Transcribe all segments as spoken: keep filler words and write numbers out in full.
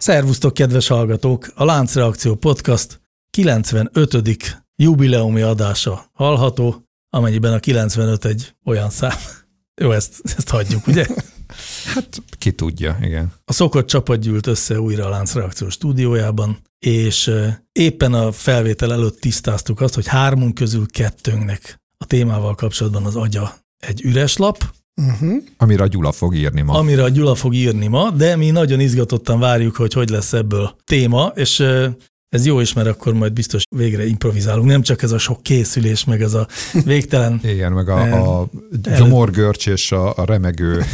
Szervusztok, kedves hallgatók! A Láncreakció Podcast kilencvenötödik jubileumi adása hallható, amennyiben a kilencvenöt egy olyan szám. Jó, ezt, ezt hagyjuk, ugye? Hát ki tudja, igen. A szokott csapat gyűlt össze újra a Láncreakció stúdiójában, és éppen a felvétel előtt tisztáztuk azt, hogy hármunk közül kettőnknek a témával kapcsolatban az agya egy üres lap. Uh-huh. Amire a Gyula fog írni ma. Amire a Gyula fog írni ma, de mi nagyon izgatottan várjuk, hogy hogy lesz ebből téma, és ez jó is, mert akkor majd biztos végre improvizálunk. Nem csak ez a sok készülés, meg ez a végtelen... Igen, meg a, a gyomorgörcs és a, a remegő...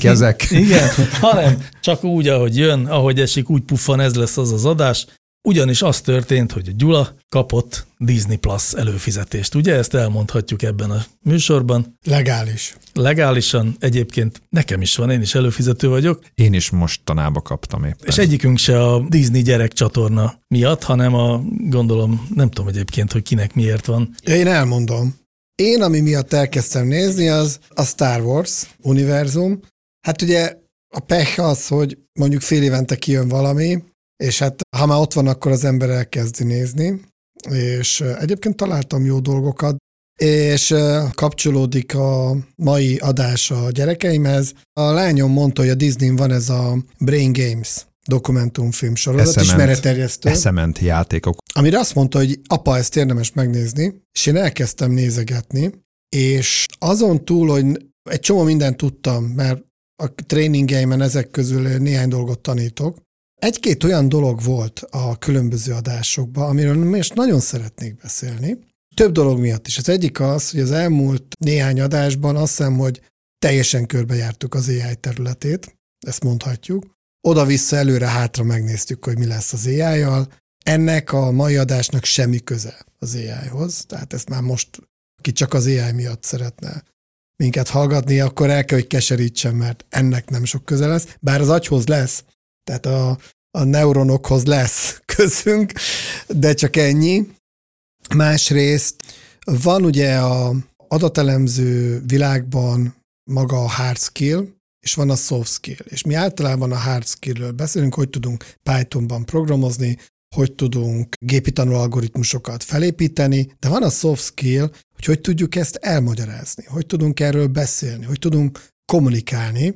Kezek. Igen, hanem csak úgy, ahogy jön, ahogy esik, úgy puffan, ez lesz az az adás. Ugyanis az történt, hogy a Gyula kapott Disney Plus előfizetést. Ugye ezt elmondhatjuk ebben a műsorban. Legális. Legálisan. Egyébként nekem is van, én is előfizető vagyok. Én is mostanában kaptam éppen. És egyikünk se a Disney gyerekcsatorna miatt, hanem a, gondolom, nem tudom egyébként, hogy kinek miért van. Én elmondom. Én, ami miatt elkezdtem nézni, az a Star Wars univerzum. Hát ugye a pech az, hogy mondjuk fél évente kijön valami, és hát ha már ott van, akkor az ember elkezdi nézni, és egyébként találtam jó dolgokat, és kapcsolódik a mai adás a gyerekeimhez. A lányom mondta, hogy a Disneyn van ez a Brain Games dokumentumfilm sorozat, ismeretterjesztő. Eszement játékok. Amire azt mondta, hogy apa, ezt érdemes megnézni, és én elkezdtem nézegetni, és azon túl, hogy egy csomó mindent tudtam, mert a tréningeimen ezek közül néhány dolgot tanítok, egy-két olyan dolog volt a különböző adásokban, amiről most nagyon szeretnék beszélni. Több dolog miatt is. Az egyik az, hogy az elmúlt néhány adásban azt hiszem, hogy teljesen körbejártuk az á i területét, ezt mondhatjuk. Oda-vissza, előre-hátra megnéztük, hogy mi lesz az á i-jal. Ennek a mai adásnak semmi köze az á i-hoz, tehát ezt már most, aki csak az á i miatt szeretne minket hallgatni, akkor el kell, hogy keserítsen, mert ennek nem sok köze lesz, bár az agyhoz lesz, tehát a, a neuronokhoz lesz közünk, de csak ennyi. Másrészt van ugye a adatelemző világban maga a hard skill, és van a soft skill. És mi általában a hard skillről beszélünk, hogy tudunk Pythonban programozni, hogy tudunk gépi tanuló algoritmusokat felépíteni, de van a soft skill, hogy hogy tudjuk ezt elmagyarázni, hogy tudunk erről beszélni, hogy tudunk kommunikálni,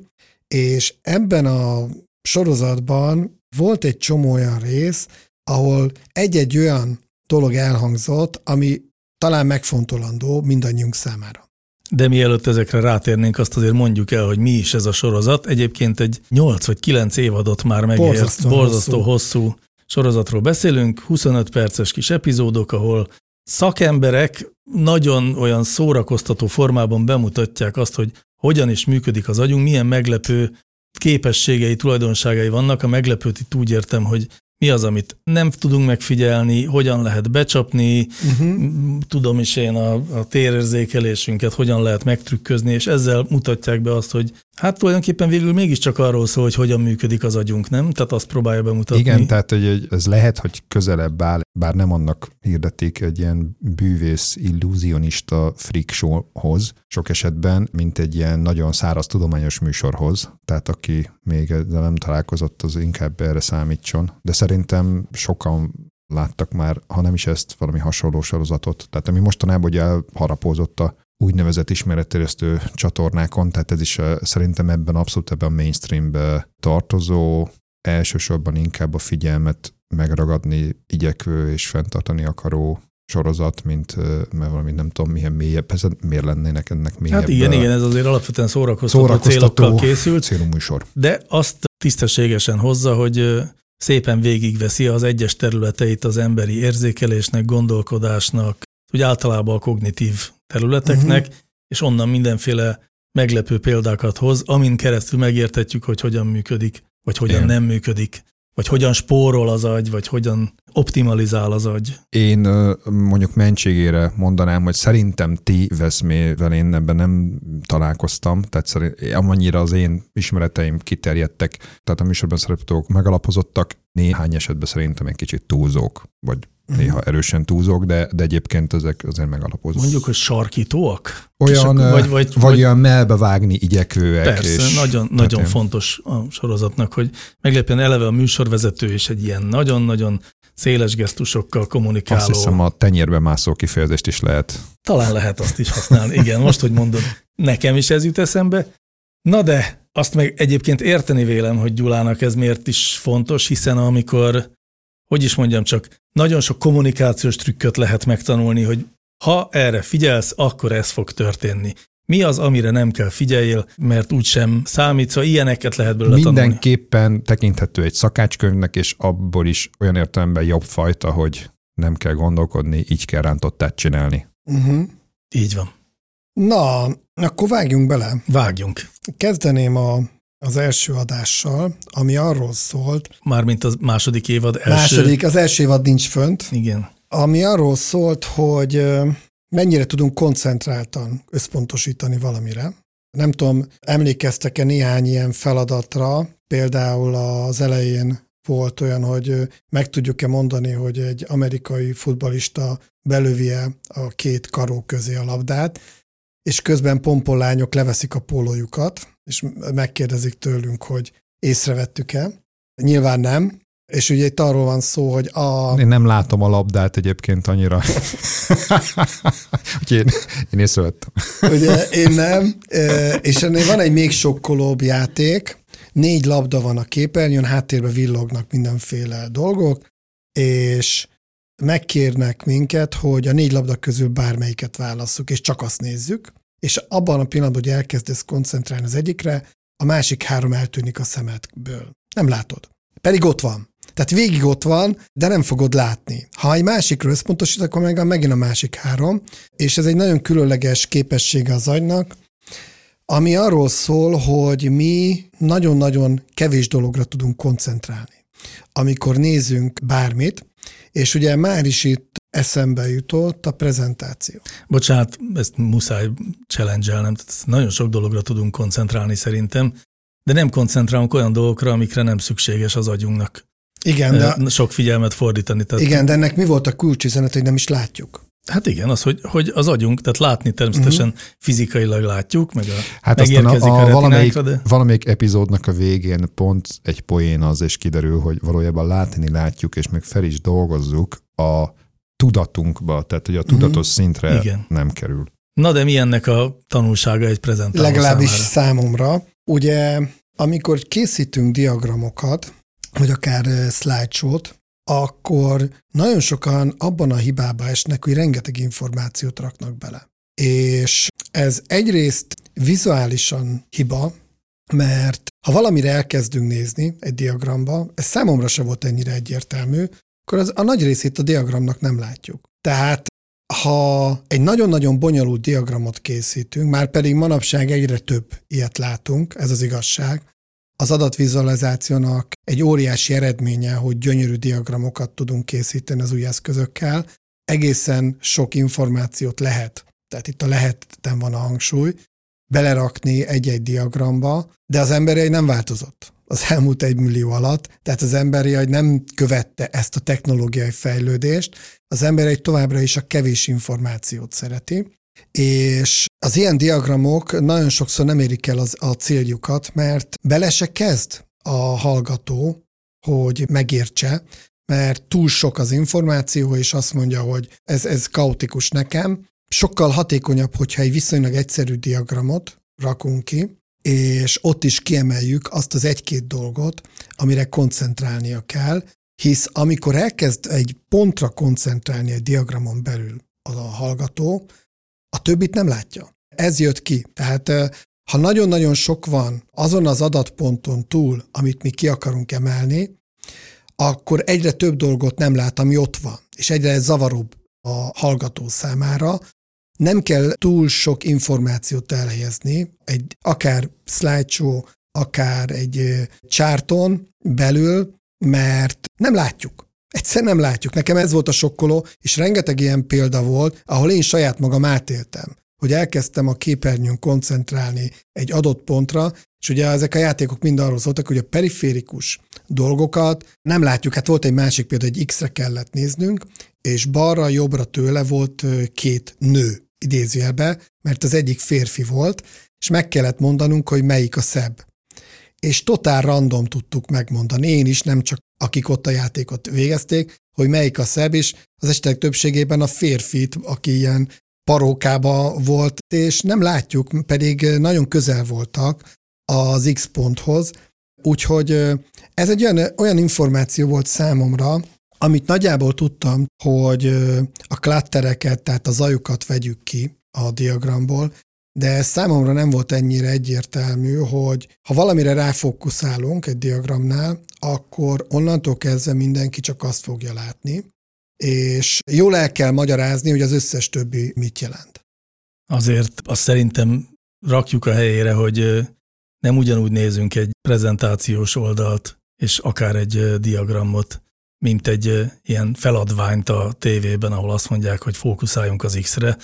és ebben a sorozatban volt egy csomó olyan rész, ahol egy-egy olyan dolog elhangzott, ami talán megfontolandó mindannyiunk számára. De mielőtt ezekre rátérnénk, azt azért mondjuk el, hogy mi is ez a sorozat. Egyébként egy nyolc vagy kilenc évadot már megért, borzasztó, borzasztó hosszú. hosszú sorozatról beszélünk, huszonöt perces kis epizódok, ahol szakemberek nagyon olyan szórakoztató formában bemutatják azt, hogy hogyan is működik az agyunk, milyen meglepő képességei, tulajdonságai vannak. A meglepőt itt úgy értem, hogy mi az, amit nem tudunk megfigyelni, hogyan lehet becsapni, uh-huh. tudom is én a, a térérzékelésünket, hogyan lehet megtrükközni, és ezzel mutatják be azt, hogy hát tulajdonképpen végül mégiscsak arról szól, hogy hogyan működik az agyunk, nem? Tehát azt próbálja bemutatni. Igen, tehát hogy ez lehet, hogy közelebb áll, bár nem annak hirdetik egy ilyen bűvész, illúzionista freak showhoz sok esetben, mint egy ilyen nagyon száraz tudományos műsorhoz. Tehát aki még ezzel nem találkozott, az inkább erre számítson. De szerintem sokan láttak már, ha nem is ezt, valami hasonló sorozatot. Tehát ami mostanában ugye elharapózott a úgynevezett ismeretterjesztő csatornákon, tehát ez is szerintem ebben abszolút ebben a mainstreambe tartozó, elsősorban inkább a figyelmet megragadni igyekvő és fenntartani akaró sorozat, mint mert valami nem tudom milyen mélyebb, miért lennének ennek mélyebb. Hát igen, igen, ez azért alapvetően szórakoztató, szórakoztató célokkal készült, célú műsor. De azt tisztességesen hozza, hogy szépen végigveszi az egyes területeit az emberi érzékelésnek, gondolkodásnak, úgy általában a kognitív területeknek, uh-huh. és onnan mindenféle meglepő példákat hoz, amin keresztül megértetjük, hogy hogyan működik, vagy hogyan én. nem működik, vagy hogyan spórol az agy, vagy hogyan optimalizál az agy. Én mondjuk mentségére mondanám, hogy szerintem téveszmével én ebben nem találkoztam, tehát szerint, amennyire az én ismereteim kiterjedtek, tehát a műsorban szereplők megalapozottak, néhány esetben szerintem egy kicsit túlzók, vagy néha erősen túlzók, de, de egyébként ezek azért megalapozók. Mondjuk, hogy sarkítóak? Olyan, akkor, vagy, vagy, vagy olyan melbevágni igyekvőek. Persze, és, nagyon, nagyon én... fontos a sorozatnak, hogy meglepően eleve a műsorvezető és egy ilyen nagyon-nagyon széles gesztusokkal kommunikáló. Azt hiszem, a tenyérbe mászó kifejezést is lehet. Talán lehet azt is használni. Igen, most, hogy mondod, nekem is ez jut eszembe. Na de, azt meg egyébként érteni vélem, hogy Gyulának ez miért is fontos, hiszen amikor, hogy is mondjam csak, nagyon sok kommunikációs trükköt lehet megtanulni, hogy ha erre figyelsz, akkor ez fog történni. Mi az, amire nem kell figyeljél, mert úgysem számít, szóval ilyeneket lehet belőle tanulni. Mindenképpen tekinthető egy szakácskönyvnek, és abból is olyan értelemben jobb fajta, hogy nem kell gondolkodni, így kell rántottát csinálni. Uh-huh. Így van. Na, akkor vágjunk bele. Vágjunk. Kezdeném a, az első adással, ami arról szólt. Mármint a második évad első. Második, az első évad nincs fönt. Igen. Ami arról szólt, hogy mennyire tudunk koncentráltan összpontosítani valamire. Nem tudom, emlékeztek-e néhány ilyen feladatra, például az elején volt olyan, hogy meg tudjuk-e mondani, hogy egy amerikai futballista belövje a két karó közé a labdát, és közben pompolányok leveszik a pólójukat, és megkérdezik tőlünk, hogy észrevettük-e. Nyilván nem, és ugye itt arról van szó, hogy a... Én nem látom a labdát egyébként annyira. Úgyhogy én, én észrevettem. Ugye én nem, és ennél van egy még sokkolóbb játék, négy labda van a képernyőn, háttérbe villognak mindenféle dolgok, és megkérnek minket, hogy a négy labda közül bármelyiket válasszuk, és csak azt nézzük, és abban a pillanatban, hogy elkezdesz koncentrálni az egyikre, a másik három eltűnik a szemedből. Nem látod. Pedig ott van. Tehát végig ott van, de nem fogod látni. Ha egy másikra összpontosít, akkor meg megint a másik három, és ez egy nagyon különleges képessége az agynak, ami arról szól, hogy mi nagyon-nagyon kevés dologra tudunk koncentrálni. Amikor nézünk bármit, és ugye már is itt eszembe jutott a prezentáció. Bocsánat, ezt muszáj challenge-elnem, tehát nagyon sok dologra tudunk koncentrálni szerintem, de nem koncentrálunk olyan dolgokra, amikre nem szükséges az agyunknak. Igen, de sok figyelmet fordítani. Tehát... Igen, de ennek mi volt a kulcsüzenet, hogy nem is látjuk? Hát igen, az, hogy, hogy az agyunk, tehát látni természetesen uh-huh. fizikailag látjuk, meg a, hát megérkezik a, a, a retinákra, de... Valamelyik epizódnak a végén pont egy poén az, és kiderül, hogy valójában látni látjuk, és meg fel is dolgozzuk a tudatunkba, tehát hogy a tudatos uh-huh. szintre igen. nem kerül. Na de mi ennek a tanulsága egy prezentáló számára? Legalábbis számomra. Ugye, amikor készítünk diagramokat, vagy akár slideshow-t, akkor nagyon sokan abban a hibába esnek, hogy rengeteg információt raknak bele. És ez egyrészt vizuálisan hiba, mert ha valamire elkezdünk nézni egy diagramba, ez számomra se volt ennyire egyértelmű, akkor az a nagy részét a diagramnak nem látjuk. Tehát ha egy nagyon-nagyon bonyolult diagramot készítünk, már pedig manapság egyre több ilyet látunk, ez az igazság, az adatvizualizációnak egy óriási eredménye, hogy gyönyörű diagramokat tudunk készíteni az új eszközökkel. Egészen sok információt lehet, tehát itt a leheten van a hangsúly, belerakni egy-egy diagramba, de az emberi agy nem változott az elmúlt egy millió alatt, tehát az emberi agy nem követte ezt a technológiai fejlődést, az emberi agy továbbra is a kevés információt szereti, és az ilyen diagramok nagyon sokszor nem érik el az, a céljukat, mert bele se kezd a hallgató, hogy megértse, mert túl sok az információ, és azt mondja, hogy ez, ez kaotikus nekem. Sokkal hatékonyabb, hogyha egy viszonylag egyszerű diagramot rakunk ki, és ott is kiemeljük azt az egy-két dolgot, amire koncentrálnia kell, hisz amikor elkezd egy pontra koncentrálni egy diagramon belül az a hallgató, a többit nem látja. Ez jött ki. Tehát ha nagyon-nagyon sok van azon az adatponton túl, amit mi ki akarunk emelni, akkor egyre több dolgot nem lát, ami ott van, és egyre zavaróbb a hallgató számára, nem kell túl sok információt elhelyezni, egy akár slideshow, akár egy charton belül, mert nem látjuk. Egyszer nem látjuk. Nekem ez volt a sokkoló, és rengeteg ilyen példa volt, ahol én saját magam átéltem, hogy elkezdtem a képernyőn koncentrálni egy adott pontra, és ugye ezek a játékok mind arról szóltak, hogy a periférikus dolgokat nem látjuk. Hát volt egy másik példa, egy X-re kellett néznünk, és balra, jobbra tőle volt két nő, idézőjelbe, mert az egyik férfi volt, és meg kellett mondanunk, hogy melyik a szebb. És totál random tudtuk megmondani, én is, nem csak akik ott a játékot végezték, hogy melyik a szebb, és az esetek többségében a férfit, aki ilyen parókába volt, és nem látjuk, pedig nagyon közel voltak az X ponthoz, úgyhogy ez egy olyan, olyan információ volt számomra, amit nagyjából tudtam, hogy a klattereket, tehát a zajukat vegyük ki a diagramból, de ez számomra nem volt ennyire egyértelmű, hogy ha valamire ráfókuszálunk egy diagramnál, akkor onnantól kezdve mindenki csak azt fogja látni, és jól el kell magyarázni, hogy az összes többi mit jelent. Azért azt szerintem rakjuk a helyére, hogy nem ugyanúgy nézünk egy prezentációs oldalt, és akár egy diagramot, mint egy ilyen feladványt a tévében, ahol azt mondják, hogy fókuszáljunk az X-re.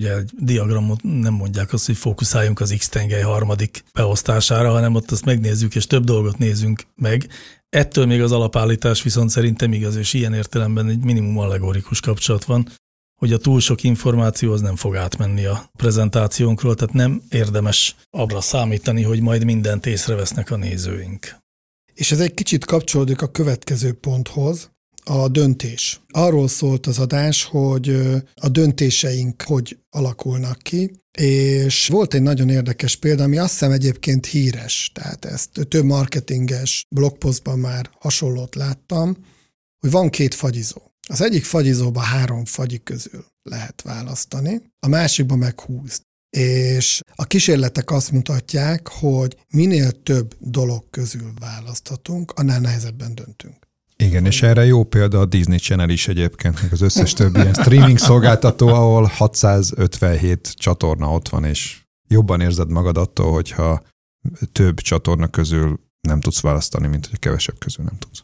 Ugye egy diagramot nem mondják azt, hogy fókuszáljunk az X-tengely harmadik beosztására, hanem ott azt megnézzük, és több dolgot nézünk meg. Ettől még az alapállítás viszont szerintem igaz, és ilyen értelemben egy minimum allegorikus kapcsolat van, hogy a túl sok információ az nem fog átmenni a prezentációnkról, tehát nem érdemes arra számítani, hogy majd mindent észrevesznek a nézőink. És ez egy kicsit kapcsolódik a következő ponthoz, a döntés. Arról szólt az adás, hogy a döntéseink hogy alakulnak ki, és volt egy nagyon érdekes példa, ami azt hiszem egyébként híres, tehát ezt több marketinges blogpostban már hasonlót láttam, hogy van két fagyizó. Az egyik fagyizóban három fagyi közül lehet választani, a másikban meg húsz. És a kísérletek azt mutatják, hogy minél több dolog közül választhatunk, annál nehezebben döntünk. Igen, és erre jó példa a Disney Channel is egyébként, meg az összes többi ilyen streaming szolgáltató, ahol hatszázötvenhét csatorna ott van, és jobban érzed magad attól, hogyha több csatorna közül nem tudsz választani, mint hogy kevesebb közül nem tudsz.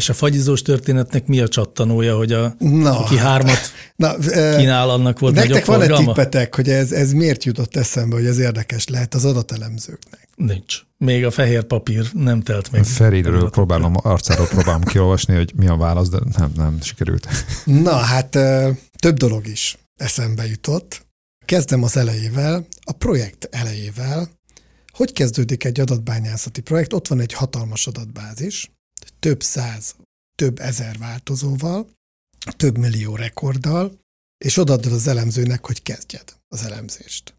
És a fagyizós történetnek mi a csattanója, hogy a, na, aki hármat na, kínál, annak volt nagyobb forgalma? Nektek van egy tippetek, hogy ez, ez miért jutott eszembe, hogy ez érdekes lehet az adatelemzőknek? Nincs. Még a fehér papír nem telt meg. Feridről próbálom, arcáról próbálom kiolvasni, hogy mi a válasz, de nem, nem sikerült. Na, hát több dolog is eszembe jutott. Kezdem az elejével, a projekt elejével. Hogy kezdődik egy adatbányászati projekt? Ott van egy hatalmas adatbázis, több száz, több ezer változóval, több millió rekorddal, és odaadod az elemzőnek, hogy kezdjed az elemzést.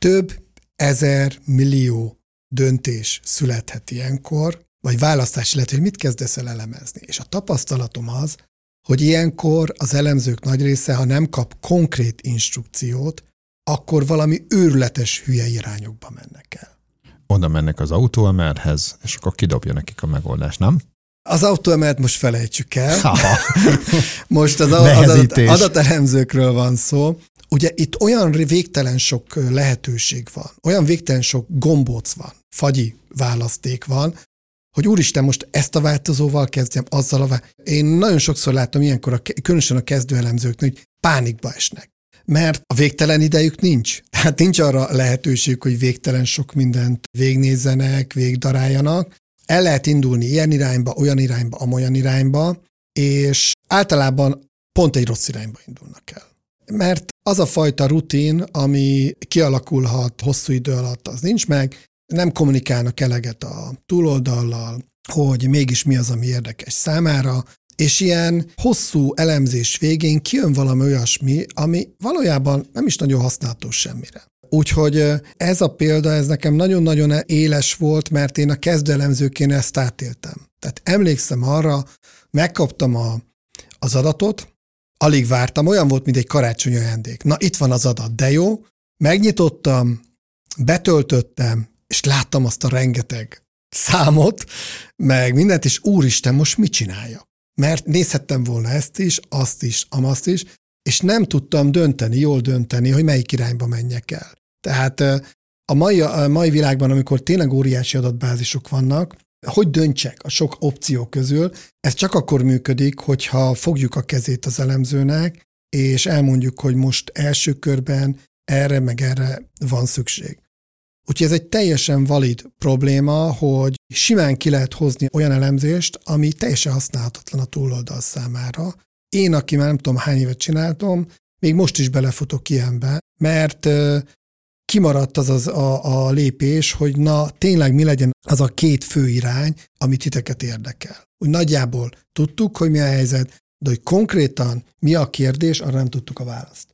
Több ezer millió döntés születhet ilyenkor, vagy választás lehet, hogy mit kezdesz el elemezni. És a tapasztalatom az, hogy ilyenkor az elemzők nagy része, ha nem kap konkrét instrukciót, akkor valami őrületes hülye irányokba mennek el. Oda mennek az autóemelhez, és akkor kidobja nekik a megoldást, nem? Az autóemelt most felejtsük el. Ha. Most az, az adatelemzőkről van szó. Ugye itt olyan végtelen sok lehetőség van, olyan végtelen sok gombóc van, fagyi választék van, hogy úristen, most ezt a változóval kezdjem, azzal a változóval. Én nagyon sokszor látom ilyenkor, a, különösen a kezdőelemzőknek, hogy pánikba esnek, mert a végtelen idejük nincs. Tehát nincs arra lehetőség, hogy végtelen sok mindent végnézzenek, végdaráljanak. El lehet indulni ilyen irányba, olyan irányba, amolyan irányba, és általában pont egy rossz irányba indulnak el. Mert az a fajta rutin, ami kialakulhat hosszú idő alatt, az nincs meg, nem kommunikálnak eleget a túloldallal, hogy mégis mi az, ami érdekes számára, és ilyen hosszú elemzés végén kijön valami olyasmi, ami valójában nem is nagyon használható semmire. Úgyhogy ez a példa, ez nekem nagyon-nagyon éles volt, mert én a kezdőelemzőként ezt átéltem. Tehát emlékszem arra, megkaptam a, az adatot, alig vártam, olyan volt, mint egy karácsonyi ajándék. Na, itt van az adat, de jó. Megnyitottam, betöltöttem, és láttam azt a rengeteg számot, meg mindent, és úristen, most mit csináljak? Mert nézhettem volna ezt is, azt is, amazt is, és nem tudtam dönteni, jól dönteni, hogy melyik irányba menjek el. Tehát a mai, a mai világban, amikor tényleg óriási adatbázisok vannak, hogy döntsek a sok opció közül, ez csak akkor működik, hogyha fogjuk a kezét az elemzőnek, és elmondjuk, hogy most első körben erre meg erre van szükség. Úgyhogy ez egy teljesen valid probléma, hogy simán ki lehet hozni olyan elemzést, ami teljesen használhatatlan a túloldal számára. Én, aki már nem tudom hány évet csináltam, még most is belefutok ilyenbe, mert kimaradt az, az a, a lépés, hogy na tényleg mi legyen az a két fő irány, amit titeket érdekel. Úgy nagyjából tudtuk, hogy mi a helyzet, de hogy konkrétan mi a kérdés, arra nem tudtuk a választ.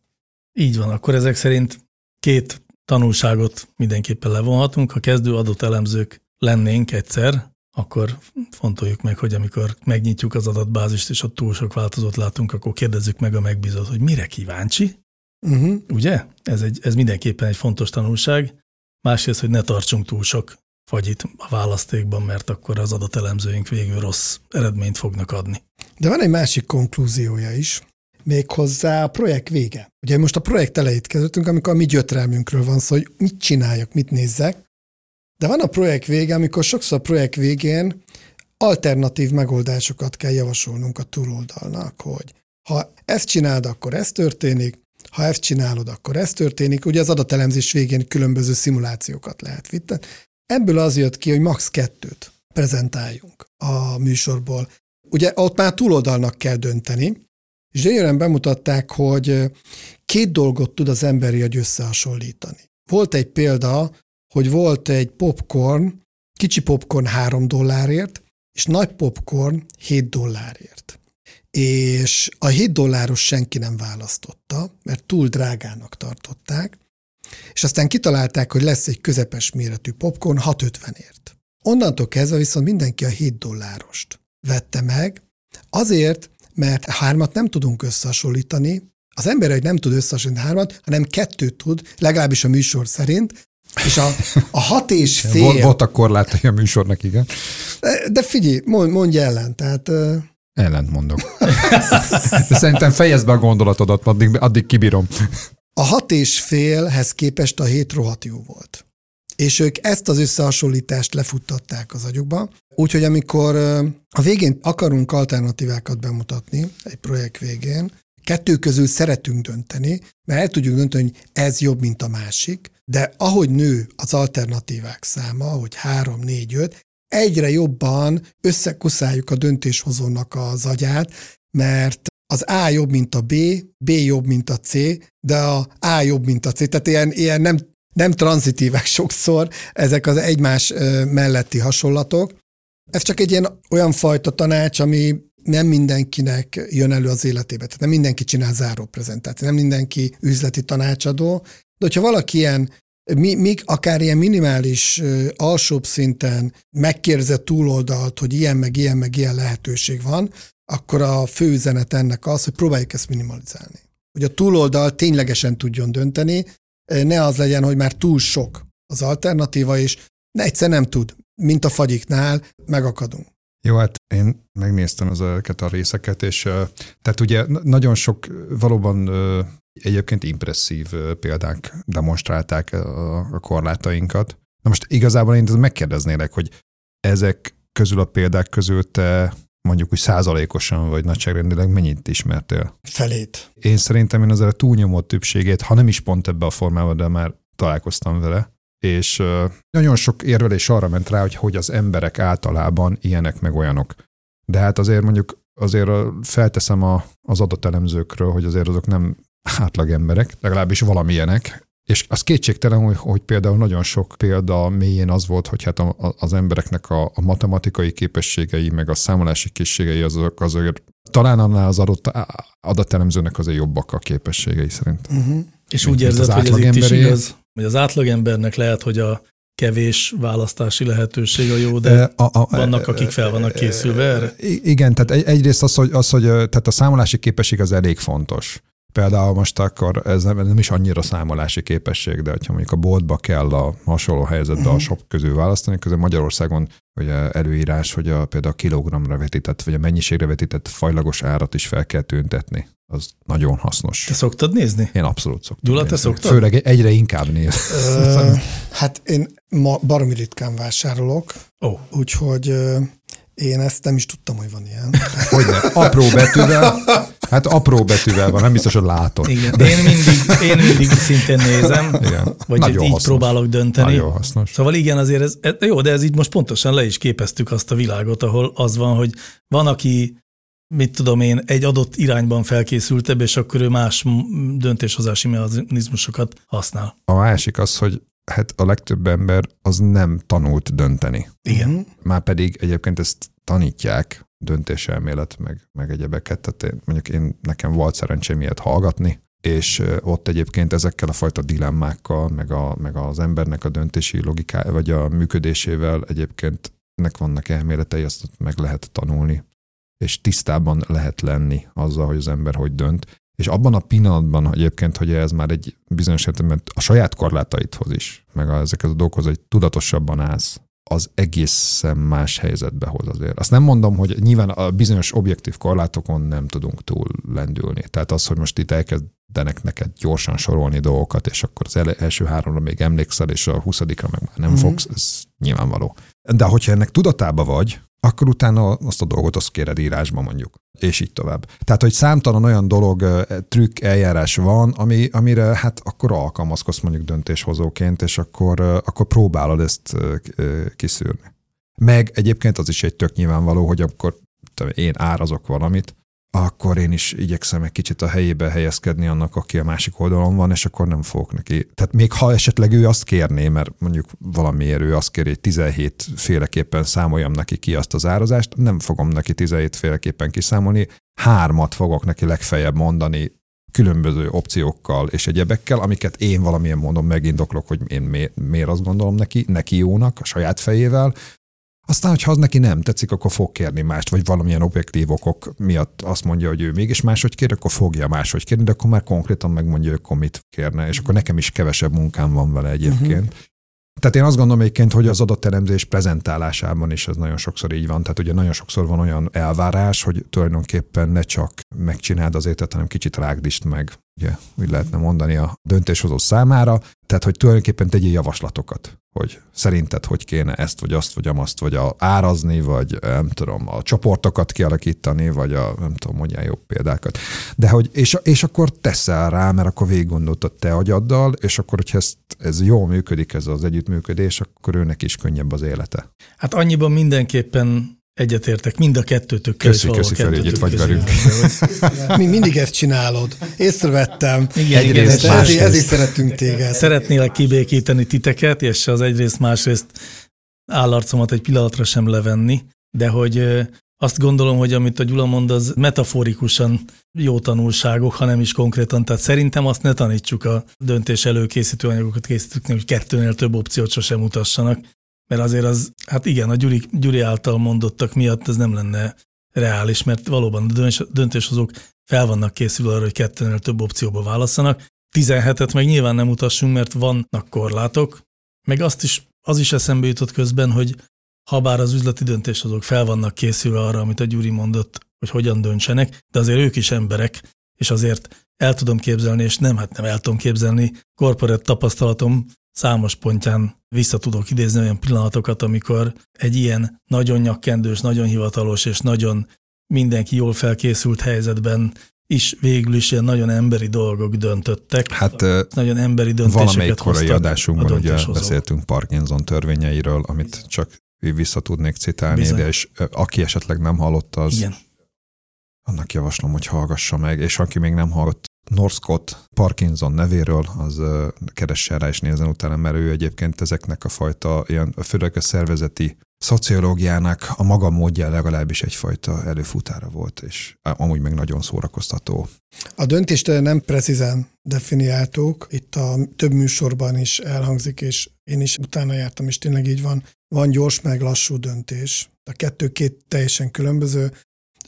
Így van, akkor ezek szerint két tanulságot mindenképpen levonhatunk. Ha kezdő adott elemzők lennénk egyszer, akkor fontoljuk meg, hogy amikor megnyitjuk az adatbázist, és ott túl sok változót látunk, akkor kérdezzük meg a megbízót, hogy mire kíváncsi. Uh-huh. Ugye? Ez, egy, ez mindenképpen egy fontos tanulság. Másrészt, hogy ne tartsunk túl sok fagyit a választékban, mert akkor az adatelemzőink végül rossz eredményt fognak adni. De van egy másik konklúziója is, méghozzá a projekt vége. Ugye most a projekt elejét kezdtünk, amikor a mi gyötrelmünkről van szó, hogy mit csináljak, mit nézzek. De van a projekt vége, amikor sokszor a projekt végén alternatív megoldásokat kell javasolnunk a túloldalnak, hogy ha ezt csináld, akkor ez történik, ha ezt csinálod, akkor ez történik. Ugye az adatelemzés végén különböző szimulációkat lehet vittem. Ebből az jött ki, hogy max. kettőt prezentáljunk a műsorból. Ugye ott már túloldalnak kell dönteni, és gyönyörűen bemutatták, hogy két dolgot tud az emberi agy összehasonlítani. Volt egy példa, hogy volt egy popcorn, kicsi popcorn három dollárért, és nagy popcorn hét dollárért. És a hét dolláros senki nem választotta, mert túl drágának tartották, és aztán kitalálták, hogy lesz egy közepes méretű popcorn hat ötvenért. Onnantól kezdve viszont mindenki a hét dollárost vette meg, azért, mert a hármat nem tudunk összehasonlítani, az ember egy nem tud összehasonlítani hármat, hanem kettőt tud, legalábbis a műsor szerint, és a, a hat és fél... Volt, volt a korlátai a műsornak, igen. De figyelj, mondj, mondj ellen, tehát... Ellent mondok. De szerintem fejezd be a gondolatodat, addig, addig kibírom. A hat és félhez képest a hét rohadt jó volt. És ők ezt az összehasonlítást lefuttatták az agyukba. Úgyhogy amikor a végén akarunk alternatívákat bemutatni egy projekt végén, kettő közül szeretünk dönteni, mert el tudjuk dönteni, hogy ez jobb, mint a másik, de ahogy nő az alternatívák száma, hogy három, négy, öt, egyre jobban összekuszáljuk a döntéshozónak az agyát, mert az A jobb, mint a B, B jobb, mint a C, de a A jobb, mint a C. Tehát ilyen, ilyen nem, nem transzitívek sokszor ezek az egymás melletti hasonlatok. Ez csak egy ilyen olyan fajta tanács, ami nem mindenkinek jön elő az életébe. Tehát nem mindenki csinál záró prezentációt, nem mindenki üzleti tanácsadó. De hogyha valaki ilyen, mi, mi, akár ilyen minimális, alsóbb szinten megkérdezett túloldalt, hogy ilyen, meg ilyen, meg ilyen lehetőség van, akkor a fő üzenet ennek az, hogy próbáljuk ezt minimalizálni. Hogy a túloldal ténylegesen tudjon dönteni, ne az legyen, hogy már túl sok az alternatíva, és ne, egyszer nem tud, mint a fagyiknál, megakadunk. Jó, hát én megnéztem ezeket a részeket, és tehát ugye nagyon sok valóban egyébként impresszív példák demonstrálták a korlátainkat. Na most igazából én megkérdeznélek, hogy ezek közül a példák közül te mondjuk úgy százalékosan vagy nagyságrendileg mennyit ismertél? Felét. Én szerintem én azért a túlnyomó többségét, ha nem is pont ebbe a formában, de már találkoztam vele, és nagyon sok érvelés arra ment rá, hogy, hogy az emberek általában ilyenek meg olyanok. De hát azért mondjuk azért felteszem a, az adatelemzőkről, hogy azért azok nem átlag emberek, legalábbis valamilyenek, és az kétségtelen, hogy, hogy például nagyon sok példa mélyén az volt, hogy hát a, az embereknek a, a matematikai képességei, meg a számolási készségei azok azért talán annál az adott adatelemzőnek azért jobbak a képességei szerint. Uh-huh. És úgy érzed, hogy ez itt is igaz, hogy az átlagembernek lehet, hogy a kevés választási lehetőség a jó, de a, a, vannak, akik fel vannak készülve erre? Igen, tehát egyrészt az, hogy, az, hogy tehát a számolási képesség az elég fontos. Például most akkor ez nem, nem is annyira számolási képesség, de hogyha mondjuk a boltba kell a hasonló helyzetben uh-huh. a shop közül választani, közben Magyarországon ugye előírás, hogy a, például a kilogramra vetített, vagy a mennyiségre vetített fajlagos árat is fel kell tüntetni. Az nagyon hasznos. Te szoktad nézni? Én abszolút szoktam. Gyula, te szoktad? Főleg egyre inkább néz. Hát én ma baromi ritkán vásárolok, oh. úgyhogy én ezt nem is tudtam, hogy van ilyen. Hogyne, apró betűvel. Hát apró betűvel van, nem biztos, hogy látod. Igen. De... Én, mindig, én mindig szintén nézem, igen. Vagy nagyon így hasznos. Próbálok dönteni. Nagyon hasznos. Szóval igen, azért ez, jó, de ez így most pontosan le is képeztük azt a világot, ahol az van, hogy van, aki mit tudom én, egy adott irányban felkészültebb, és akkor ő más döntéshozási mechanizmusokat használ. A másik az, hogy hát a legtöbb ember az nem tanult dönteni. Igen. Márpedig egyébként ezt tanítják, döntéselmélet, meg, meg egyebeket. Tehát én, mondjuk én, nekem volt szerencsém ilyet hallgatni, és ott egyébként ezekkel a fajta dilemmákkal, meg, a, meg az embernek a döntési logikája, vagy a működésével egyébként nek vannak elméletei, azt meg lehet tanulni, és tisztában lehet lenni azzal, hogy az ember hogy dönt. És abban a pillanatban egyébként, hogy ez már egy bizonyos értelemben a saját korlátaidhoz is, meg ezekhez a dolgokhoz, hogy tudatosabban állsz, az egészen más helyzetbe hoz azért. Azt nem mondom, hogy nyilván a bizonyos objektív korlátokon nem tudunk túl lendülni. Tehát az, hogy most itt elkezdenek neked gyorsan sorolni dolgokat, és akkor az első háromra még emlékszel, és a huszadikra meg már nem uh-huh. fogsz, ez nyilvánvaló. De hogyha ennek tudatába vagy, akkor utána azt a dolgot azt kéred írásba mondjuk, és így tovább. Tehát, hogy számtalan olyan dolog, trükk, eljárás van, ami, amire hát akkor alkalmazkodsz mondjuk döntéshozóként, és akkor, akkor próbálod ezt kiszűrni. Meg egyébként az is egy tök nyilvánvaló, hogy akkor én árazok valamit, akkor én is igyekszem egy kicsit a helyébe helyezkedni annak, aki a másik oldalon van, és akkor nem fogok neki. Tehát még ha esetleg ő azt kérné, mert mondjuk valamiért ő azt kéri, hogy tizenhét féleképpen számoljam neki ki azt az árazást, nem fogom neki tizenhét féleképpen kiszámolni, hármat fogok neki legfeljebb mondani különböző opciókkal és egyebekkel, amiket én valamilyen módon megindoklok, hogy én mi, miért azt gondolom neki, neki jónak, a saját fejével. Aztán, hogyha az neki nem tetszik, akkor fog kérni mást, vagy valamilyen objektív okok miatt azt mondja, hogy ő mégis máshogy kér, akkor fogja máshogy kérni, de akkor már konkrétan megmondja, hogy akkor mit kérne, és akkor nekem is kevesebb munkám van vele egyébként. Uh-huh. Tehát én azt gondolom egyébként, hogy az adatteremzés prezentálásában is ez nagyon sokszor így van. Tehát ugye nagyon sokszor van olyan elvárás, hogy tulajdonképpen ne csak megcsináld az ételt, hanem kicsit rágdítsd meg, ugye, úgy lehetne mondani a döntéshozó számára. Tehát, hogy tulajdonképpen tegyél javaslatokat, hogy szerinted hogy kéne ezt, vagy azt, vagy amazt, vagy a árazni, vagy nem tudom, a csoportokat kialakítani, vagy a nem tudom, mondjál jobb példákat. De hogy, és, és akkor teszel rá, mert akkor végig gondoltad te agyaddal, és akkor, hogyha ezt, ez jól működik, ez az együttműködés, akkor őnek is könnyebb az élete. Hát annyiban mindenképpen egyetértek, mind a kettőtökkel. Köszi, köszi fel, hogy itt vagy velünk. Mi mindig ezt csinálod. Észrevettem. Igen, egyrészt, igen, ezért, ezért szerettünk téged. Szeretnélek kibékíteni titeket, és az egyrészt másrészt állarcomat egy pillanatra sem levenni, de hogy azt gondolom, hogy amit a Gyula mond, az metaforikusan jó tanulságok, ha nem is konkrétan. Tehát szerintem azt ne tanítsuk a döntés előkészítő anyagokat készítőknél, hogy kettőnél több opciót sosem mutassanak. Mert azért az, hát igen, a Gyuri, Gyuri által mondottak miatt ez nem lenne reális, mert valóban a döntéshozók fel vannak készülve arra, hogy kettőnél több opcióba válasszanak. tizenhetet meg nyilván nem mutassunk, mert vannak korlátok, meg azt is, az is eszembe jutott közben, hogy habár az üzleti döntéshozók fel vannak készülve arra, amit a Gyuri mondott, hogy hogyan döntsenek, de azért ők is emberek, és azért el tudom képzelni, és nem, hát nem el tudom képzelni, korporát tapasztalatom számos pontján vissza tudok idézni olyan pillanatokat, amikor egy ilyen nagyon nyakkendős, nagyon hivatalos és nagyon mindenki jól felkészült helyzetben is végül is ilyen nagyon emberi dolgok döntöttek. Hát nagyon emberi döntéseket valamelyik korai adásunkban ugye beszéltünk Parkinson törvényeiről, amit csak vissza tudnék citálni, bizony. De és aki esetleg nem hallotta, az igen. Annak javaslom, hogy hallgassa meg, és aki még nem hallott, Northcott Parkinson nevéről, az keressen rá és nézzen utána, mert ő egyébként ezeknek a fajta, ilyen, főleg a szervezeti szociológiának a maga módja legalábbis egyfajta előfutára volt, és amúgy meg nagyon szórakoztató. A döntést nem precízen definiáltuk, itt a több műsorban is elhangzik, és én is utána jártam, és tényleg így van, van gyors meg lassú döntés. A kettő két teljesen különböző.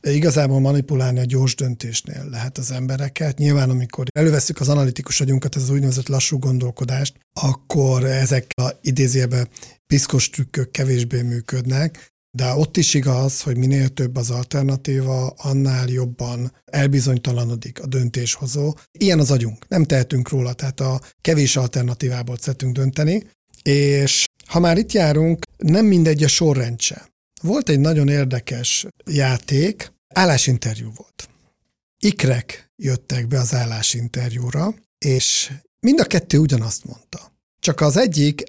igazából manipulálni a gyors döntésnél lehet az embereket. Nyilván, amikor előveszük az analitikus agyunkat, ez az úgynevezett lassú gondolkodást, akkor ezek a idézőjelben piszkos trükkök kevésbé működnek, de ott is igaz, hogy minél több az alternatíva, annál jobban elbizonytalanodik a döntéshozó. Ilyen az agyunk, nem tehetünk róla, tehát a kevés alternatívából szeretünk dönteni, és ha már itt járunk, nem mindegy a sorrend sem. Volt egy nagyon érdekes játék, állásinterjú volt. Ikrek jöttek be az állásinterjúra, és mind a kettő ugyanazt mondta. Csak az egyik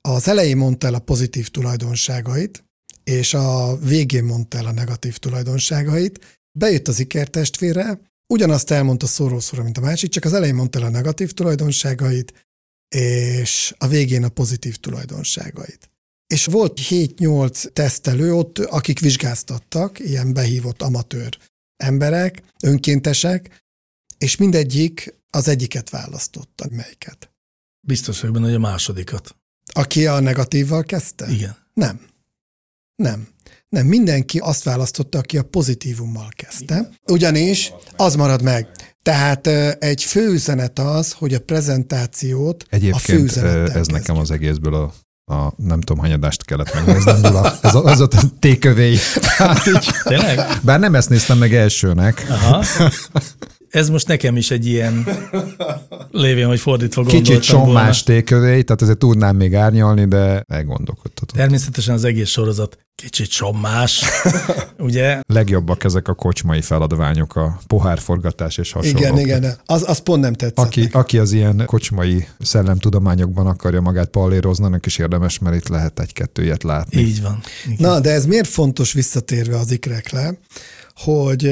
az elején mondta el a pozitív tulajdonságait, és a végén mondta el a negatív tulajdonságait. Bejött az ikertestvére, ugyanazt elmondta szóról-szóra, mint a másik, csak az elején mondta el a negatív tulajdonságait, és a végén a pozitív tulajdonságait. És volt hét-nyolc tesztelő ott, akik vizsgáztattak, ilyen behívott amatőr emberek, önkéntesek, és mindegyik az egyiket választotta, melyiket. Biztos vagy benne, hogy a másodikat. Aki a negatívval kezdte? Igen. Nem. Nem. Nem, mindenki azt választotta, aki a pozitívummal kezdte. Ugyanis az marad meg. Tehát egy főüzenet az, hogy a prezentációt egyébként a főüzenettel Egyébként ez kezdjük. Nekem az egészből a A, nem tudom, hanyadást kellett megnéznem, Gyula. Ez az a tékövéj. Hát így, bár nem ezt néztem meg elsőnek. Aha. Ez most nekem is egy ilyen lévén, hogy fordítva gondoltam volna. Kicsit sommás tékövéj, tehát ezért tudnám még árnyalni, de elgondolkodtatott. Természetesen az egész sorozat kicsit sommás, ugye? Legjobbak ezek a kocsmai feladványok, a pohárforgatás és hasonlók. Igen, igen, az, az pont nem tetszett. Aki, aki az ilyen kocsmai szellemtudományokban akarja magát pallérozni, annak is érdemes, mert itt lehet egy-kettő ilyet látni. Így van. Igen. Na, de ez miért fontos visszatérve az ikrekre, hogy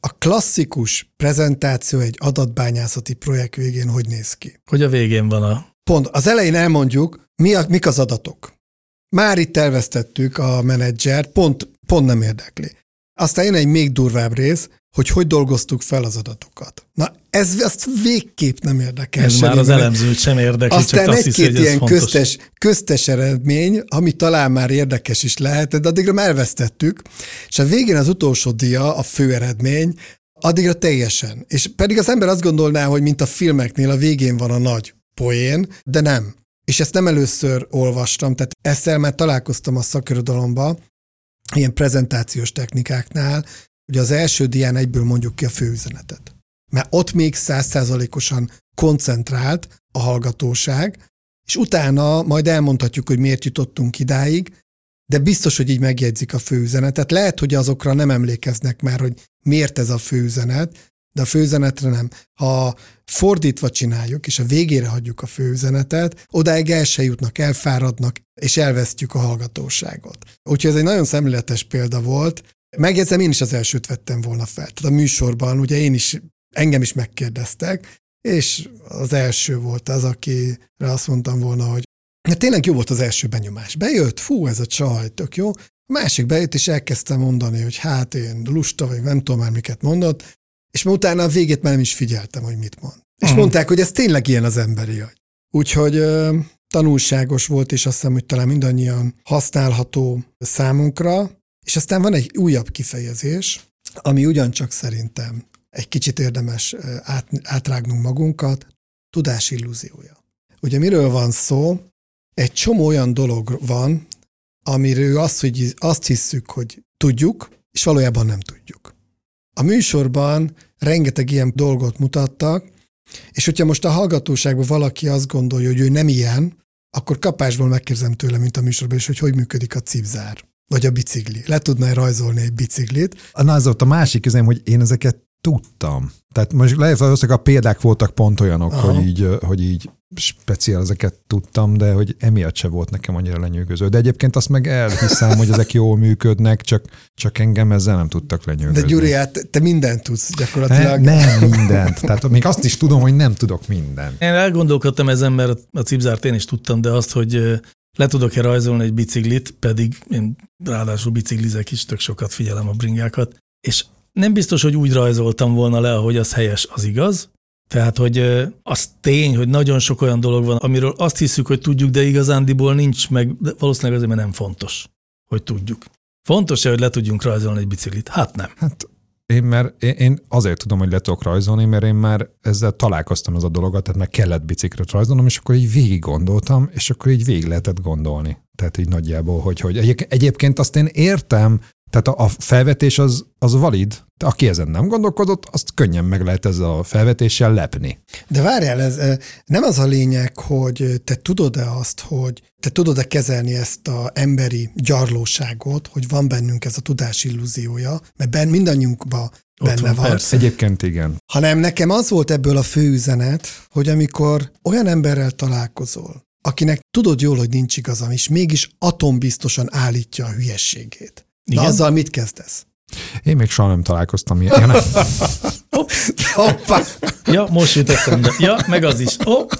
a klasszikus prezentáció egy adatbányászati projekt végén hogy néz ki? Hogy a végén van a... Pont, az elején elmondjuk, mi a, mik az adatok. Már itt elvesztettük a menedzsert, pont, pont nem érdekli. Aztán jön egy még durvább rész, hogy hogy dolgoztuk fel az adatokat. Na, ez azt végképp nem érdekel. Ez már az elemzőt sem érdekli, aztán csak azt hisz, hogy ez fontos. Aztán egy-két ilyen köztes eredmény, ami talán már érdekes is lehet, de addigra már elvesztettük, és a végén az utolsó dia, a fő eredmény, addigra teljesen. És pedig az ember azt gondolná, hogy mint a filmeknél a végén van a nagy poén, de nem. És ezt nem először olvastam, tehát ezzel már találkoztam a szakirodalomban, ilyen prezentációs technikáknál, hogy az első dián egyből mondjuk ki a főüzenetet. Mert ott még száz százalékosan koncentrált a hallgatóság, és utána majd elmondhatjuk, hogy miért jutottunk idáig, de biztos, hogy így megjegyzik a főüzenetet. Lehet, hogy azokra nem emlékeznek már, hogy miért ez a főüzenet, de a főüzenetre nem. Ha fordítva csináljuk, és a végére hagyjuk a főüzenetet, odáig el se jutnak, elfáradnak, és elvesztjük a hallgatóságot. Úgyhogy ez egy nagyon szemléletes példa volt. Megjegyzem, én is az elsőt vettem volna fel. Tehát a műsorban ugye én is, engem is megkérdeztek, és az első volt az, akire azt mondtam volna, hogy mert tényleg jó volt az első benyomás. Bejött, fú, ez a csaj, tök jó. A másik bejött, és elkezdtem mondani, hogy hát én lusta, vagy nem tudom már miket mondott, és utána a végét már nem is figyeltem, hogy mit mond. És hmm. mondták, hogy ez tényleg ilyen az emberi agy. Úgyhogy ö, tanulságos volt, és azt hiszem, hogy talán mindannyian használható számunkra. És aztán van egy újabb kifejezés, ami ugyancsak szerintem egy kicsit érdemes át, átrágnunk magunkat, tudás illúziója. Ugye miről van szó? Egy csomó olyan dolog van, amiről azt, hogy azt hiszük, hogy tudjuk, és valójában nem tudjuk. A műsorban rengeteg ilyen dolgot mutattak, és hogyha most a hallgatóságban valaki azt gondolja, hogy ő nem ilyen, akkor kapásból megkérdezem tőle, mint a műsorban is, hogy hogy működik a cipzár, vagy a bicikli. Le tudnál rajzolni egy biciklit. Na, az ott a másik üzem, hogy én ezeket tudtam. Tehát most lehet, hogy a példák voltak pont olyanok, hogy így, hogy így speciál ezeket tudtam, de hogy emiatt se volt nekem annyira lenyűgöző. De egyébként azt meg elhiszem, hogy ezek jól működnek, csak, csak engem ezzel nem tudtak lenyűgözni. De Gyuri, hát te mindent tudsz gyakorlatilag. Ne, nem mindent. Tehát még azt is tudom, hogy nem tudok mindent. Én elgondolkodtam ezen, mert a cipzárt én is tudtam, de azt, hogy le tudok-e rajzolni egy biciklit, pedig én ráadásul biciklizek is, tök sokat figyelem a bringákat, és nem biztos, hogy úgy rajzoltam volna le, ahogy az helyes, az igaz. Tehát, hogy az tény, hogy nagyon sok olyan dolog van, amiről azt hiszük, hogy tudjuk, de igazándiból nincs meg, de valószínűleg azért, mert nem fontos, hogy tudjuk. Fontos-e, hogy le tudjunk rajzolni egy biciklit? Hát nem. Hát én már, én azért tudom, hogy le tudok rajzolni, mert én már ezzel találkoztam ez a dologgal, tehát meg kellett biciklit rajzolnom, és akkor így végig gondoltam, és akkor így végig lehetett gondolni. Tehát így nagyjából, hogy, hogy egyébként azt én értem, tehát a felvetés az, az valid. Aki ezen nem gondolkodott, azt könnyen meg lehet ezzel a felvetéssel lepni. De várjál, ez nem az a lényeg, hogy te tudod-e azt, hogy te tudod-e kezelni ezt az emberi gyarlóságot, hogy van bennünk ez a tudás illúziója, mert ben, mindannyiunkban benne van. van. Persze. Egyébként igen. Hanem nekem az volt ebből a fő üzenet, hogy amikor olyan emberrel találkozol, akinek tudod jól, hogy nincs igazam, és mégis atombiztosan állítja a hülyességét. Na, azzal mit kezdesz? Én még soha nem találkoztam ilyen. Hoppá! Ja, most jut eszembe. Ja, meg az is. Hopp!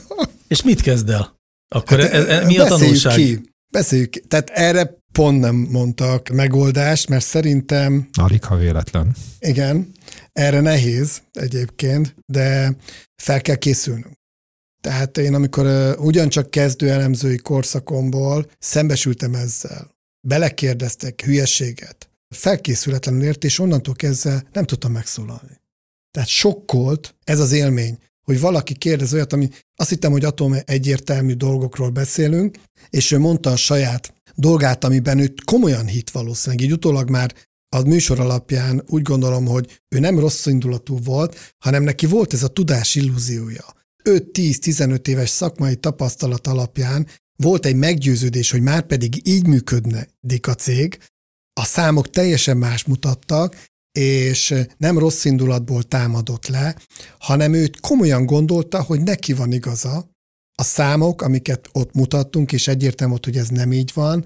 És mit kezd el? Akkor hát, e, e, mi a tanulság? Ki. Beszéljük ki. Tehát erre pont nem mondtak megoldást, mert szerintem... Alig, ha véletlen. Igen. Erre nehéz egyébként, de fel kell készülnünk. Tehát én amikor uh, ugyancsak kezdő elemzői korszakomból szembesültem ezzel, belekérdeztek hülyeséget, felkészületlenül ért, és onnantól kezdve nem tudtam megszólalni. Tehát sokkolt ez az élmény, hogy valaki kérdez olyat, ami azt hittem, hogy atom egyértelmű dolgokról beszélünk, és ő mondta a saját dolgát, amiben őt komolyan hitt valószínűleg. Így utólag már a műsor alapján úgy gondolom, hogy ő nem rossz indulatú volt, hanem neki volt ez a tudás illúziója. öt-tíz-tizenöt éves szakmai tapasztalat alapján volt egy meggyőződés, hogy már pedig így működik a cég, a számok teljesen más mutattak, és nem rossz indulatból támadott le, hanem őt komolyan gondolta, hogy neki van igaza. A számok, amiket ott mutattunk, és egyértelmű volt, hogy ez nem így van,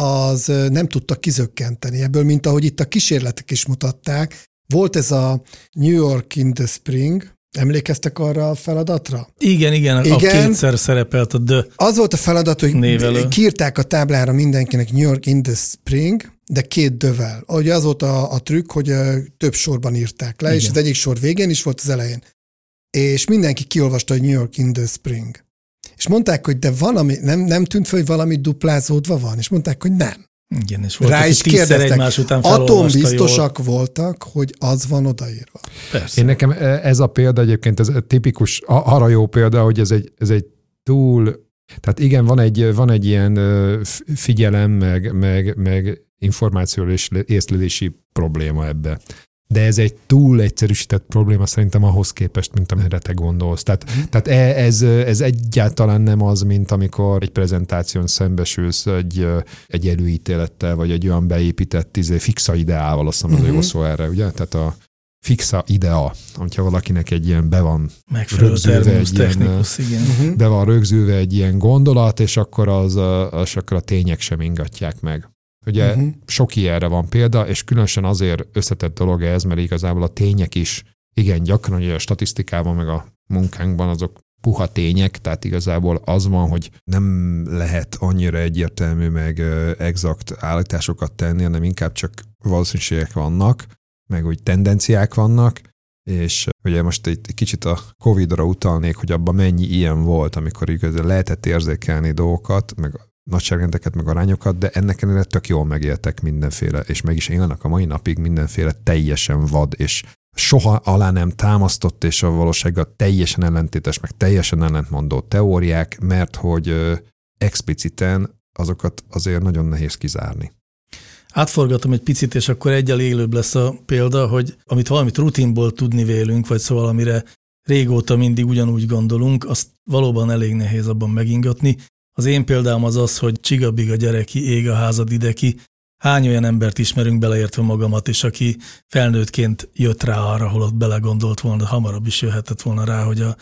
az nem tudtak kizökkenteni ebből, mint ahogy itt a kísérletek is mutatták. Volt ez a New York in the Spring. Emlékeztek arra a feladatra? Igen, igen, igen. A kétszer szerepelt a de. Az volt a feladat, hogy névelő. Kiírták a táblára mindenkinek New York in the Spring, de két dövel. Ugye az volt a, a trükk, hogy több sorban írták le, igen. És az egyik sor végén is volt az elején. És mindenki kiolvasta, hogy New York in the Spring. És mondták, hogy de valami, nem, nem tűnt fel, hogy valami duplázódva van, és mondták, hogy nem. Igen, és voltak, rá is kérdeztek, atombiztosak voltak, hogy az van odaírva. Persze. Én nekem ez a példa egyébként, ez tipikus, arra jó példa, hogy ez egy, ez egy túl, tehát igen, van egy, van egy ilyen figyelem, meg, meg, meg információ és észlelési probléma ebbe. De ez egy túl egyszerűsített probléma szerintem ahhoz képest, mint amire te gondolsz. Tehát, mm. tehát ez, ez egyáltalán nem az, mint amikor egy prezentáción szembesülsz egy, egy előítélettel, vagy egy olyan beépített izé, fixa ideával, azt hiszem, az mm-hmm. jó szó erre, ugye? Tehát a fixa idea, hogyha valakinek egy ilyen be van rögzülve egy, ilyen, igen. Be van rögzülve egy ilyen gondolat, és akkor, az, az, akkor a tények sem ingatják meg. Ugye uh-huh. sok ilyenre van példa, és különösen azért összetett dolog ez, mert igazából a tények is, igen, gyakran ugye a statisztikában, meg a munkánkban azok puha tények, tehát igazából az van, hogy nem lehet annyira egyértelmű, meg exakt állításokat tenni, hanem inkább csak valószínűségek vannak, meg úgy tendenciák vannak, és ugye most egy kicsit a Covidra utalnék, hogy abban mennyi ilyen volt, amikor igazából lehetett érzékelni dolgokat, meg nagyságrendeket, meg arányokat, de ennek ellenére tök jól megéltek mindenféle, és meg is élnek a mai napig mindenféle teljesen vad, és soha alá nem támasztott, és a valósággal teljesen ellentétes, meg teljesen ellentmondó teóriák, mert hogy expliciten azokat azért nagyon nehéz kizárni. Átforgatom egy picit, és akkor egyel élőbb lesz a példa, hogy amit valamit rutinból tudni vélünk, vagy szóval amire régóta mindig ugyanúgy gondolunk, azt valóban elég nehéz abban megingatni. Az én példám az az, hogy csigabiga gyereki, ég a házad ideki, hány olyan embert ismerünk beleértve magamat, és aki felnőttként jött rá arra, holott belegondolt volna, hamarabb is jöhetett volna rá, hogy, a,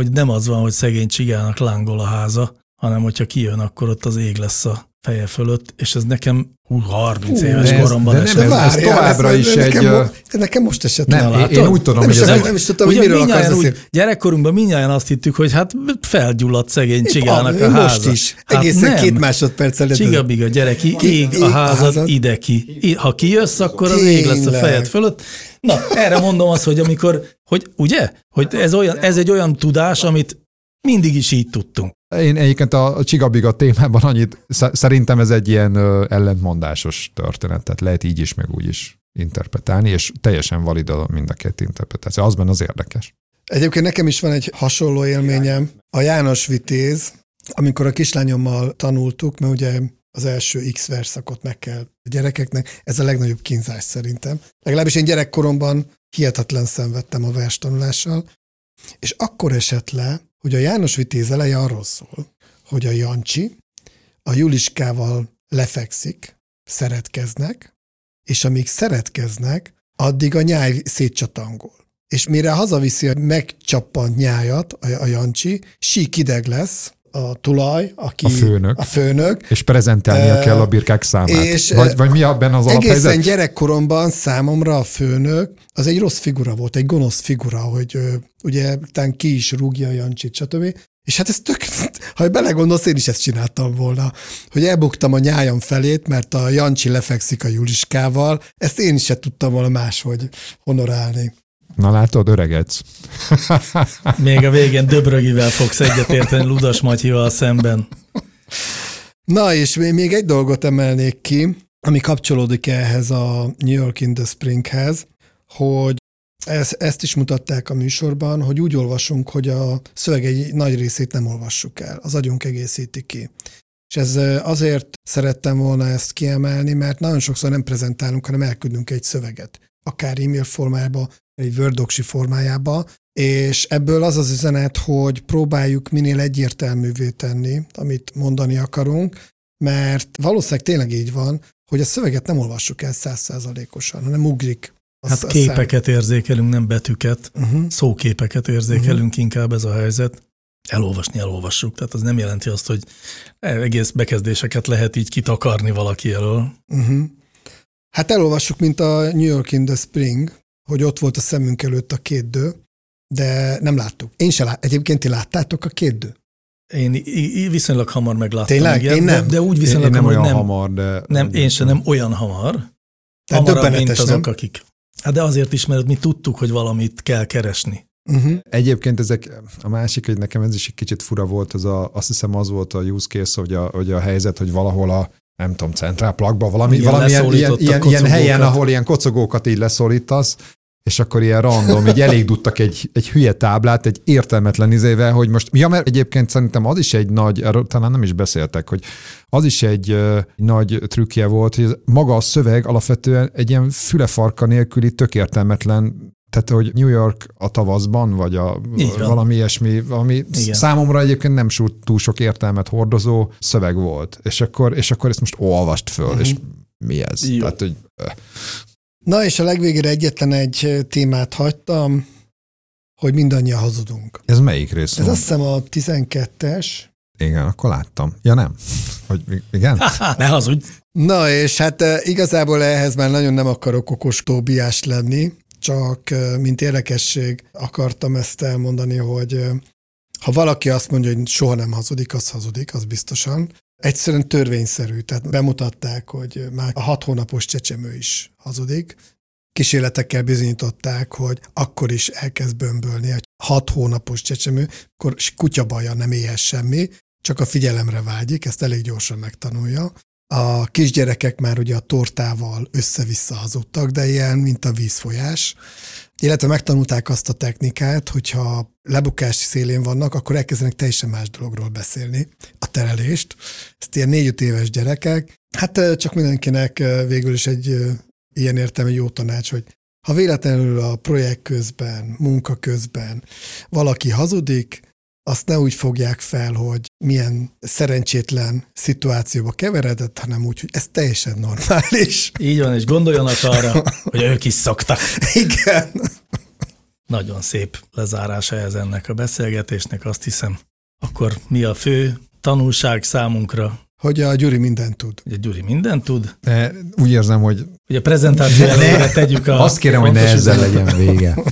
hogy nem az van, hogy szegény csigának lángol a háza, hanem hogyha kijön, akkor ott az ég lesz a feje fölött, és ez nekem hú, harminc Hú, éves koromban esett. De várjál, ez továbbra ez is nekem egy... Mo- nekem most esett. Nem, nem én úgy tudom, nem hogy... Nem, nem is tudtam, hogy miről akarsz beszélni. Gyerekkorunkban mindjárt azt hittük, hogy hát felgyulladt szegény csigának a háza. Most is. Hát egészen nem. Két másodperccel. Csigabiga gyereki, ég a házad ideki. Ha kijössz, akkor az ég lesz a fejed fölött. Na, erre mondom azt, hogy amikor... Hogy ugye? Hogy ez egy olyan tudás, amit mindig is így tudtunk. Én egyébként a csigabiga témában annyit, szerintem ez egy ilyen ellentmondásos történet, tehát lehet így is, meg úgy is interpretálni, és teljesen valid a mind a két interpretáció. Azban az érdekes. Egyébként nekem is van egy hasonló élményem. A János Vitéz, amikor a kislányommal tanultuk, mert ugye az első X verszakot meg kell a gyerekeknek, ez a legnagyobb kínzás szerintem. Legalábbis én gyerekkoromban hihetetlen szenvedtem a vers tanulással, és akkor esett le, hogy a János Vitéz eleje arról szól, hogy a Jancsi a Juliskával lefekszik, szeretkeznek, és amíg szeretkeznek, addig a nyáj szétcsatangol. És mire hazaviszi a megcsappant nyájat a Jancsi, sík ideg lesz a tulaj, aki a főnök. A főnök és prezentálnia kell a birkák számát. És vagy, vagy mi abban az alaphelyzet? Egészen gyerekkoromban számomra a főnök az egy rossz figura volt, egy gonosz figura, hogy ugye utána ki is rúgja a Jancsit, stb. És hát ez tök, ha belegondolsz, én is ezt csináltam volna, hogy elbuktam a nyájam felét, mert a Jancsi lefekszik a Juliskával, ezt én is se tudtam volna máshogy honorálni. Na látod, öregedsz. Még a végén Döbrögivel fogsz egyetérteni Ludas Matyival szemben. Na és még egy dolgot emelnék ki, ami kapcsolódik ehhez a New York in the Springhez, hogy ezt, ezt is mutatták a műsorban, hogy úgy olvasunk, hogy a szöveg egy nagy részét nem olvassuk el, az agyunk egészíti ki. És ez azért szerettem volna ezt kiemelni, mert nagyon sokszor nem prezentálunk, hanem elküldünk egy szöveget, akár e-mail formájába, egy Word Docs-i formájába, és ebből az az üzenet, hogy próbáljuk minél egyértelművé tenni, amit mondani akarunk, mert valószínűleg tényleg így van, hogy a szöveget nem olvassuk el száz százalékosan, hanem ugrik. Hát képeket szám. érzékelünk, nem betűket, uh-huh. szóképeket érzékelünk, uh-huh. inkább ez a helyzet. Elolvasni elolvassuk, tehát az nem jelenti azt, hogy egész bekezdéseket lehet így kitakarni valaki elől. Uh-huh. Hát elolvassuk, mint a New York in the Spring, hogy ott volt a szemünk előtt a két dő, de nem láttuk. Én se láttam. Egyébként ti láttátok a két dő? Én viszonylag hamar megláttam. Tényleg? Én nem. De, de úgy viszonylag én nem hamar, olyan nem, hamar, de... Nem, én se nem olyan hamar. Tehát hamarabb, mint azok, nem? akik. Hát de azért is, mert mi tudtuk, hogy valamit kell keresni. Uh-huh. Egyébként ezek, a másik, hogy nekem ez is egy kicsit fura volt, az a, azt hiszem az volt a use case, hogy a, hogy a helyzet, hogy valahol a nem tudom, centrálplakban, valami, valamilyen ilyen, ilyen, ilyen helyen, ahol ilyen kocogókat így leszólítasz, és akkor ilyen random, így elég dudtak egy, egy hülye táblát, egy értelmetlen izével, hogy most, ja, mert egyébként szerintem az is egy nagy, erről talán nem is beszéltek, hogy az is egy uh, nagy trükkje volt, hogy maga a szöveg alapvetően egy ilyen fülefarka nélküli tök értelmetlen, tehát, hogy New York a tavaszban, vagy a valami ilyesmi, ami igen. számomra egyébként nem túl sok értelmet hordozó szöveg volt. És akkor, és akkor ezt most olvast föl, uh-huh. és mi ez? Tehát, hogy... Na, és a legvégére egyetlen egy témát hagytam, hogy mindannyian hazudunk. Ez melyik rész? Ez van? Azt hiszem a tizenkettes. Igen, akkor láttam. Ja, nem. Hogy igen? Ne hazudj! Na, és hát igazából ehhez már nagyon nem akarok okos tóbiás lenni, csak mint érdekesség akartam ezt elmondani, hogy ha valaki azt mondja, hogy soha nem hazudik, az hazudik, az biztosan. Egyszerűen törvényszerű, tehát bemutatták, hogy már a hat hónapos csecsemő is hazudik. Kísérletekkel bizonyították, hogy akkor is elkezd bömbölni a hat hónapos csecsemő, akkor kutyabaja, nem éhes semmi, csak a figyelemre vágyik, ezt elég gyorsan megtanulja. A kisgyerekek már ugye a tortával össze-vissza hazudtak, de ilyen, mint a vízfolyás. Illetve megtanulták azt a technikát, hogyha lebukás szélén vannak, akkor elkezdenek teljesen más dologról beszélni, a terelést. Ezt ilyen négy-öt éves gyerekek. Hát csak mindenkinek végül is egy ilyen értelme jó tanács, hogy ha véletlenül a projekt közben, munka közben valaki hazudik, azt ne úgy fogják fel, hogy milyen szerencsétlen szituációba keveredett, hanem úgy, hogy ez teljesen normális. Így van, és gondoljanak arra, hogy ők is szoktak. Igen. Nagyon szép lezárása ez ennek a beszélgetésnek, azt hiszem. Akkor mi a fő tanulság számunkra? Hogy a Gyuri mindent tud. Ugye Gyuri mindent tud. De úgy érzem, hogy... Ugye a prezentáció elejére tegyük a... Azt kérem, hogy ne ezzel legyen vége.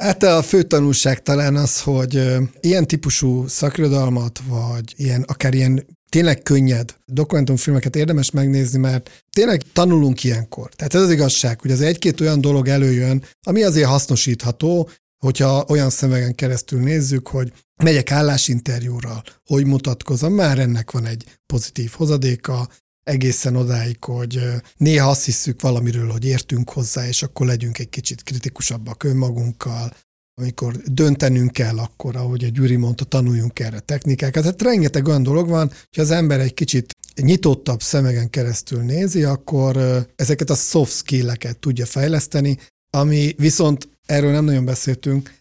Hát a fő tanulság talán az, hogy ilyen típusú szakirodalmat, vagy ilyen, akár ilyen tényleg könnyed dokumentumfilmeket érdemes megnézni, mert tényleg tanulunk ilyenkor. Tehát ez az igazság, hogy az egy-két olyan dolog előjön, ami azért hasznosítható, Hogyha olyan szemegen keresztül nézzük, hogy megyek állásinterjúra, hogy mutatkozom, már ennek van egy pozitív hozadéka, egészen odáig, hogy néha azt hiszük valamiről, hogy értünk hozzá, és akkor legyünk egy kicsit kritikusabbak önmagunkkal. Amikor döntenünk kell, akkor, ahogy a Gyuri mondta, tanuljunk erre technikákat. Hát rengeteg olyan dolog van, hogyha az ember egy kicsit nyitottabb szemegen keresztül nézi, akkor ezeket a soft skill-eket tudja fejleszteni, ami viszont, erről nem nagyon beszéltünk,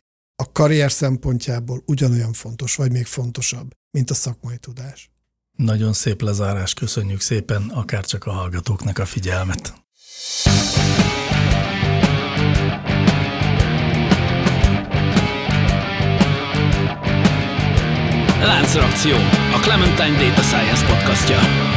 a karrier szempontjából ugyanolyan fontos, vagy még fontosabb, mint a szakmai tudás. Nagyon szép lezárás, köszönjük szépen akárcsak a hallgatóknak a figyelmet. Láncreakció, a Clementine Data Science podcastja.